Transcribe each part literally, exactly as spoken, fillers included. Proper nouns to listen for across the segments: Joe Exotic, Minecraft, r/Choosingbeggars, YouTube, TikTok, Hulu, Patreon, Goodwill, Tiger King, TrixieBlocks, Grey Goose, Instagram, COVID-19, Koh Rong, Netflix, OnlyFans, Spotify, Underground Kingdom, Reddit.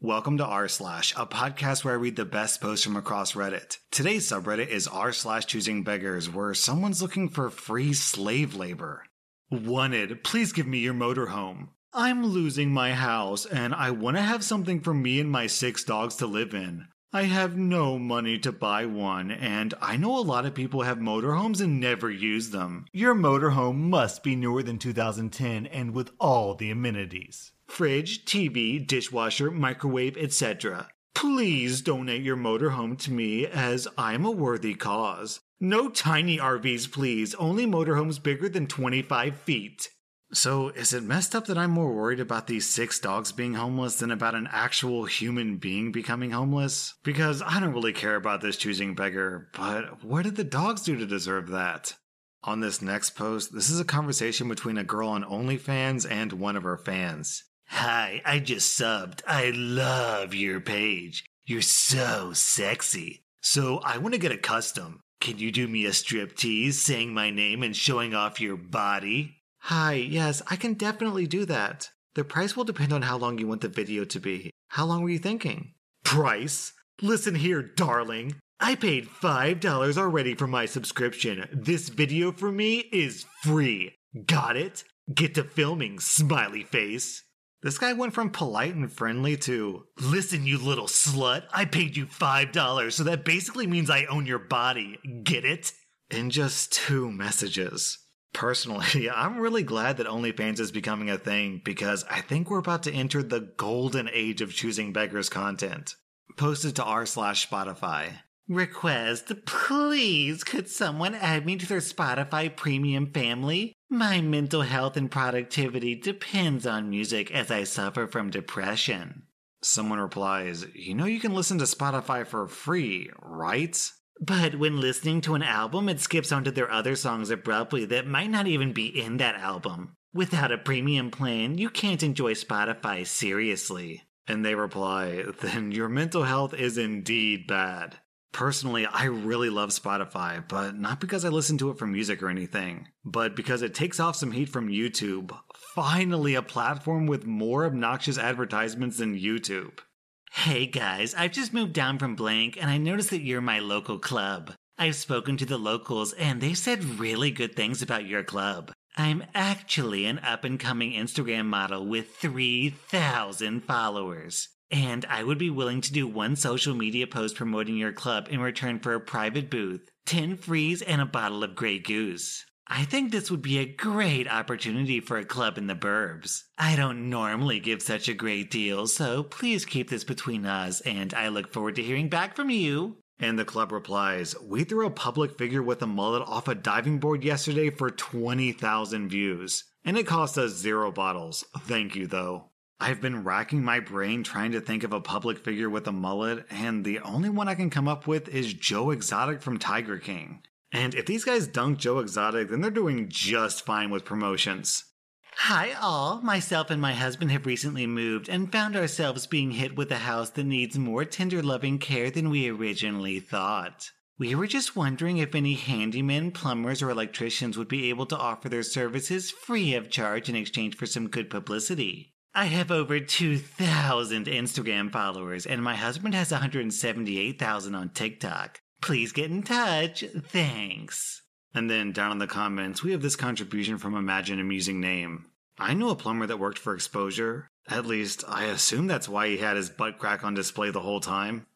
Welcome to r/, a podcast where I read the best posts from across Reddit. Today's subreddit is r slash choosing beggars, where someone's looking for free slave labor. Wanted, please give me your motorhome. I'm losing my house and I want to have something for me and my six dogs to live in. I have no money to buy one, and I know a lot of people have motorhomes and never use them. Your motorhome must be newer than two thousand ten and with all the amenities. Fridge, T V, dishwasher, microwave, et cetera. Please donate your motorhome to me, as I'm a worthy cause. No tiny R Vs, please. Only motorhomes bigger than twenty-five feet. So, is it messed up that I'm more worried about these six dogs being homeless than about an actual human being becoming homeless? Because I don't really care about this choosing beggar, but what did the dogs do to deserve that? On this next post, this is a conversation between a girl on OnlyFans and one of her fans. Hi, I just subbed. I love your page. You're so sexy. So I want to get a custom. Can you do me a striptease saying my name and showing off your body? Hi, yes, I can definitely do that. The price will depend on how long you want the video to be. How long were you thinking? Price? Listen here, darling. I paid five dollars already for my subscription. This video for me is free. Got it? Get to filming, smiley face. This guy went from polite and friendly to, listen, you little slut, I paid you five dollars, so that basically means I own your body. Get it? In just two messages. Personally, I'm really glad that OnlyFans is becoming a thing, because I think we're about to enter the golden age of choosing beggars content. Posted to r slash Spotify. Request, please, could someone add me to their Spotify premium family? My mental health and productivity depends on music as I suffer from depression. Someone replies, you know you can listen to Spotify for free, right? But when listening to an album, it skips onto their other songs abruptly that might not even be in that album. Without a premium plan, you can't enjoy Spotify seriously. And they reply, then your mental health is indeed bad. Personally, I really love Spotify, but not because I listen to it for music or anything, but because it takes off some heat from YouTube. Finally, a platform with more obnoxious advertisements than YouTube. Hey guys, I've just moved down from blank and I noticed that you're my local club. I've spoken to the locals and they've said really good things about your club. I'm actually an up-and-coming Instagram model with three thousand followers. And I would be willing to do one social media post promoting your club in return for a private booth, ten frees, and a bottle of Grey Goose. I think this would be a great opportunity for a club in the burbs. I don't normally give such a great deal, so please keep this between us, and I look forward to hearing back from you. And the club replies, we threw a public figure with a mullet off a diving board yesterday for twenty thousand views, and it cost us zero bottles. Thank you, though. I've been racking my brain trying to think of a public figure with a mullet, and the only one I can come up with is Joe Exotic from Tiger King. And if these guys dunk Joe Exotic, then they're doing just fine with promotions. Hi all, myself and my husband have recently moved and found ourselves being hit with a house that needs more tender loving care than we originally thought. We were just wondering if any handymen, plumbers, or electricians would be able to offer their services free of charge in exchange for some good publicity. I have over two thousand Instagram followers, and my husband has one hundred seventy-eight thousand on TikTok. Please get in touch. Thanks. And then down in the comments, we have this contribution from Imagine Amusing Name. I knew a plumber that worked for exposure. At least, I assume that's why he had his butt crack on display the whole time.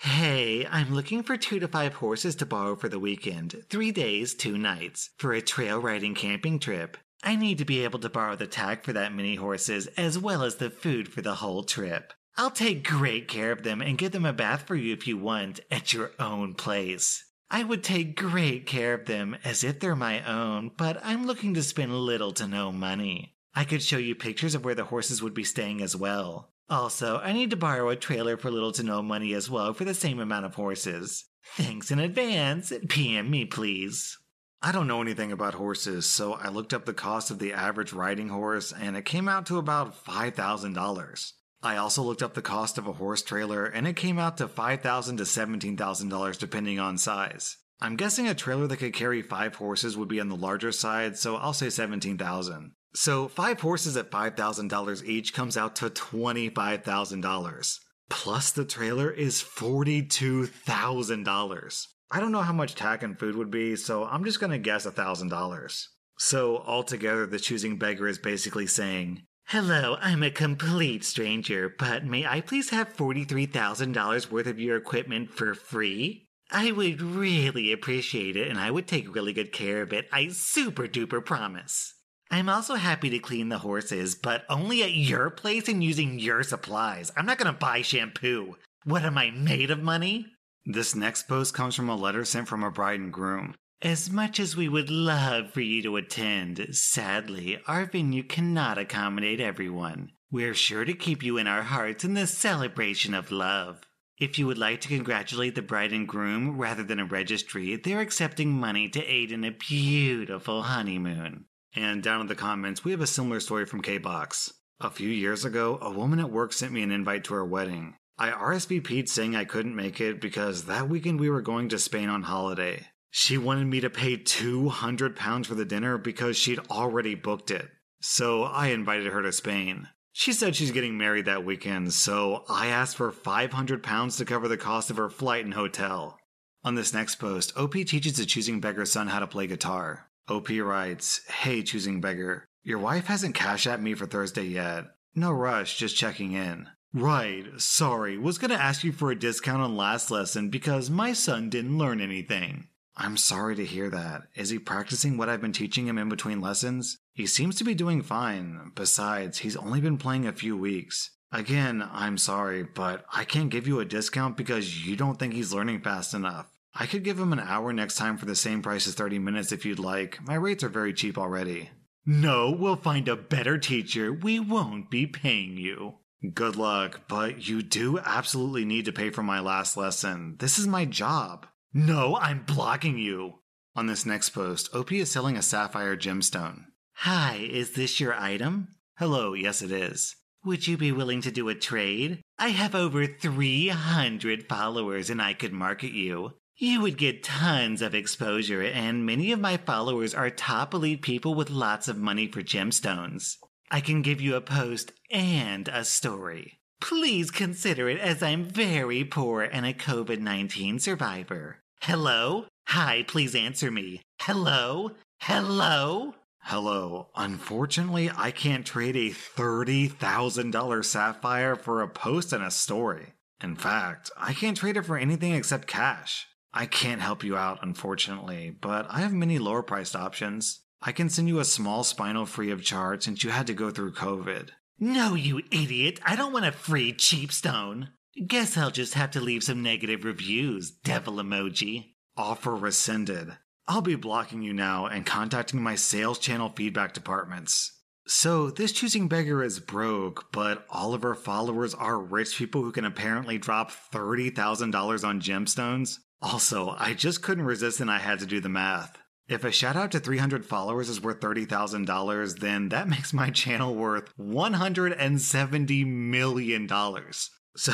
Hey, I'm looking for two to five horses to borrow for the weekend, three days, two nights, for a trail riding camping trip. I need to be able to borrow the tag for that many horses, as well as the food for the whole trip. I'll take great care of them and give them a bath for you if you want, at your own place. I would take great care of them, as if they're my own, but I'm looking to spend little to no money. I could show you pictures of where the horses would be staying as well. Also, I need to borrow a trailer for little to no money as well for the same amount of horses. Thanks in advance. P M me, please. I don't know anything about horses, so I looked up the cost of the average riding horse, and it came out to about five thousand dollars. I also looked up the cost of a horse trailer, and it came out to five thousand to seventeen thousand dollars depending on size. I'm guessing a trailer that could carry five horses would be on the larger side, so I'll say seventeen thousand dollars. So five horses at five thousand dollars each comes out to twenty-five thousand dollars. plus the trailer is forty-two thousand dollars. I don't know how much tack and food would be, so I'm just going to guess one thousand dollars. So altogether, the Choosing Beggar is basically saying, hello, I'm a complete stranger, but may I please have forty-three thousand dollars worth of your equipment for free? I would really appreciate it, and I would take really good care of it. I super duper promise. I'm also happy to clean the horses, but only at your place and using your supplies. I'm not going to buy shampoo. What am I, made of money? This next post comes from a letter sent from a bride and groom. As much as we would love for you to attend, sadly, our venue cannot accommodate everyone. We're sure to keep you in our hearts in this celebration of love. If you would like to congratulate the bride and groom rather than a registry, they're accepting money to aid in a beautiful honeymoon. And down in the comments, we have a similar story from K-Box. A few years ago, a woman at work sent me an invite to her wedding. I R S V P'd saying I couldn't make it because that weekend we were going to Spain on holiday. She wanted me to pay two hundred pounds for the dinner because she'd already booked it. So I invited her to Spain. She said she's getting married that weekend, so I asked for five hundred pounds to cover the cost of her flight and hotel. On this next post, O P teaches the Choosing Beggar's son how to play guitar. O P writes, Hey Choosing Beggar, your wife hasn't cashed at me for Thursday yet. No rush, just checking in. Right, sorry, was gonna ask you for a discount on last lesson because my son didn't learn anything. I'm sorry to hear that. Is he practicing what I've been teaching him in between lessons? He seems to be doing fine. Besides, he's only been playing a few weeks. Again, I'm sorry, but I can't give you a discount because you don't think he's learning fast enough. I could give him an hour next time for the same price as thirty minutes if you'd like. My rates are very cheap already. No, we'll find a better teacher. We won't be paying you. Good luck, but you do absolutely need to pay for my last lesson. This is my job. No, I'm blocking you. On this next post, O P is selling a sapphire gemstone. Hi, is this your item? Hello, yes it is. Would you be willing to do a trade? I have over three hundred followers and I could market you. You would get tons of exposure and many of my followers are top elite people with lots of money for gemstones. I can give you a post and a story. Please consider it as I'm very poor and a COVID nineteen survivor. Hello? Hi, please answer me. Hello? Hello? Hello. Unfortunately, I can't trade a thirty thousand dollars sapphire for a post and a story. In fact, I can't trade it for anything except cash. I can't help you out, unfortunately, but I have many lower-priced options. I can send you a small spinal free of charge since you had to go through COVID. No, you idiot! I don't want a free cheap stone! Guess I'll just have to leave some negative reviews, devil emoji. Offer rescinded. I'll be blocking you now and contacting my sales channel feedback departments. So, this Choosing Beggar is broke, but all of her followers are rich people who can apparently drop thirty thousand dollars on gemstones. Also, I just couldn't resist and I had to do the math. If a shout out to three hundred followers is worth thirty thousand dollars, then that makes my channel worth one hundred seventy million dollars. So,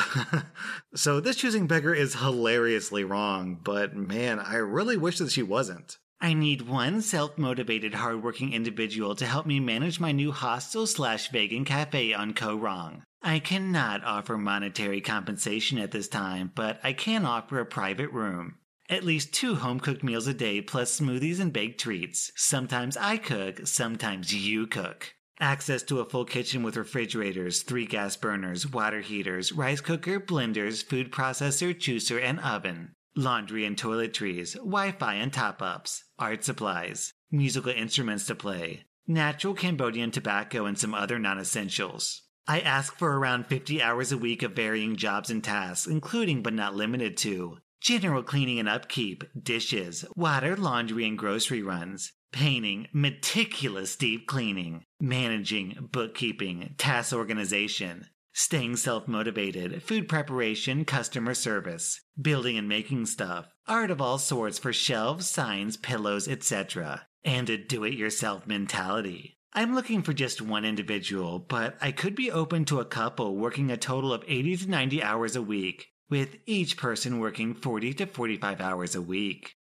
so this Choosing Beggar is hilariously wrong, but man, I really wish that she wasn't. I need one self-motivated, hardworking individual to help me manage my new hostel slash vegan cafe on Koh Rong. I cannot offer monetary compensation at this time, but I can offer a private room. At least two home-cooked meals a day plus smoothies and baked treats. Sometimes I cook, sometimes you cook. Access to a full kitchen with refrigerators, three gas burners, water heaters, rice cooker, blenders, food processor, juicer, and oven. Laundry and toiletries, Wi-Fi and top-ups, art supplies, musical instruments to play, natural Cambodian tobacco and some other non-essentials. I ask for around fifty hours a week of varying jobs and tasks, including but not limited to general cleaning and upkeep, dishes, water, laundry, and grocery runs, painting, meticulous deep cleaning, managing, bookkeeping, task organization, staying self-motivated, food preparation, customer service, building and making stuff, art of all sorts for shelves, signs, pillows, et cetera, and a do-it-yourself mentality. I'm looking for just one individual, but I could be open to a couple working a total of eighty to ninety hours a week, with each person working forty to forty-five hours a week.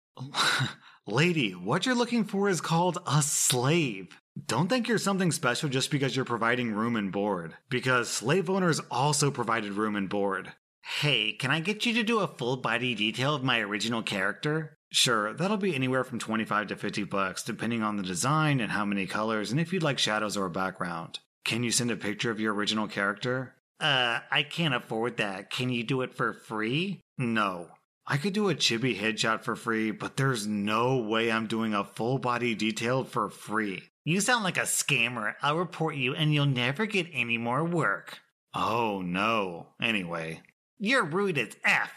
Lady, what you're looking for is called a slave. Don't think you're something special just because you're providing room and board, because slave owners also provided room and board. hey, can I get you to do a full body detail of my original character? Sure, that'll be anywhere from twenty-five to fifty bucks, depending on the design and how many colors and if you'd like shadows or a background. Can you send a picture of your original character? Uh, I can't afford that. Can you do it for free? No. I could do a chibi headshot for free, but there's no way I'm doing a full body detail for free. You sound like a scammer. I'll report you and you'll never get any more work. Oh, no. Anyway. You're rude as F.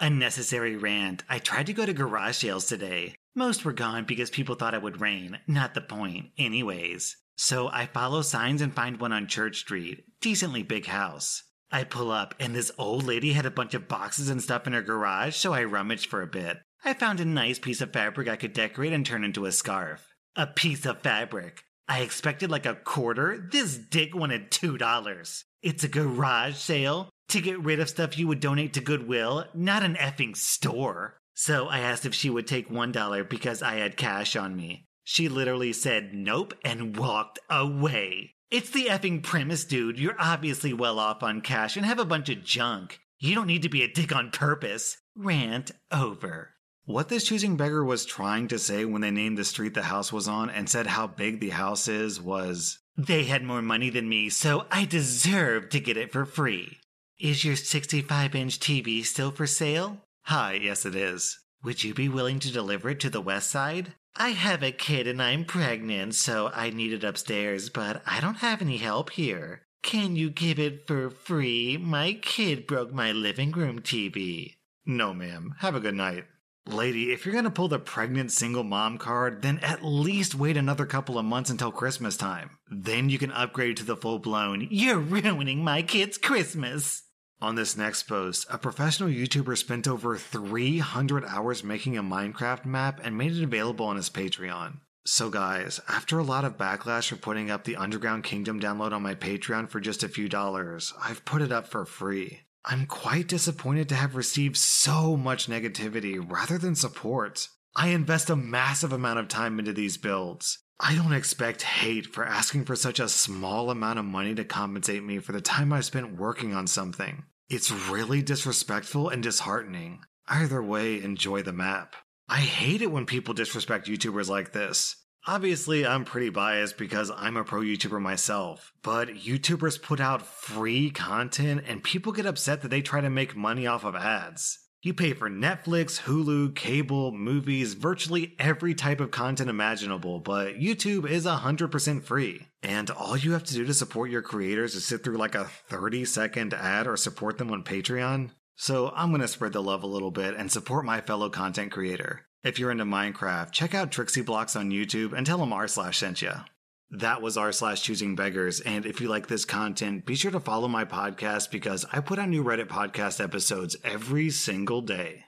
Unnecessary rant. I tried to go to garage sales today. Most were gone because people thought it would rain. Not the point. Anyways. So I follow signs and find one on Church Street. Decently big house. I pull up and this old lady had a bunch of boxes and stuff in her garage, so I rummaged for a bit. I found a nice piece of fabric I could decorate and turn into a scarf. A piece of fabric. I expected like a quarter. This dick wanted two dollars. It's a garage sale. To get rid of stuff you would donate to Goodwill, not an effing store. So I asked if she would take one dollar because I had cash on me. She literally said nope and walked away. It's the effing premise, dude. You're obviously well off on cash and have a bunch of junk. You don't need to be a dick on purpose. Rant over. What this choosing beggar was trying to say when they named the street the house was on and said how big the house is was, they had more money than me, so I deserve to get it for free. Is your sixty-five inch T V still for sale? Hi, yes it is. Would you be willing to deliver it to the west side? I have a kid and I'm pregnant, so I need it upstairs, but I don't have any help here. Can you give it for free? My kid broke my living room T V. No, ma'am. Have a good night. Lady, if you're gonna pull the pregnant single mom card, then at least wait another couple of months until Christmas time. Then you can upgrade to the full-blown, you're ruining my kid's Christmas. On this next post, a professional YouTuber spent over three hundred hours making a Minecraft map and made it available on his Patreon. So guys, after a lot of backlash for putting up the Underground Kingdom download on my Patreon for just a few dollars, I've put it up for free. I'm quite disappointed to have received so much negativity rather than support. I invest a massive amount of time into these builds. I don't expect hate for asking for such a small amount of money to compensate me for the time I've spent working on something. It's really disrespectful and disheartening. Either way, enjoy the map. I hate it when people disrespect YouTubers like this. Obviously, I'm pretty biased because I'm a pro YouTuber myself, but YouTubers put out free content and people get upset that they try to make money off of ads. You pay for Netflix, Hulu, cable, movies, virtually every type of content imaginable, but YouTube is one hundred percent free. And all you have to do to support your creators is sit through like a thirty second ad or support them on Patreon. So I'm gonna spread the love a little bit and support my fellow content creator. If you're into Minecraft, check out TrixieBlocks on YouTube and tell them r slash sent ya. That was r slash choosing beggars, and if you like this content, be sure to follow my podcast because I put out new Reddit podcast episodes every single day.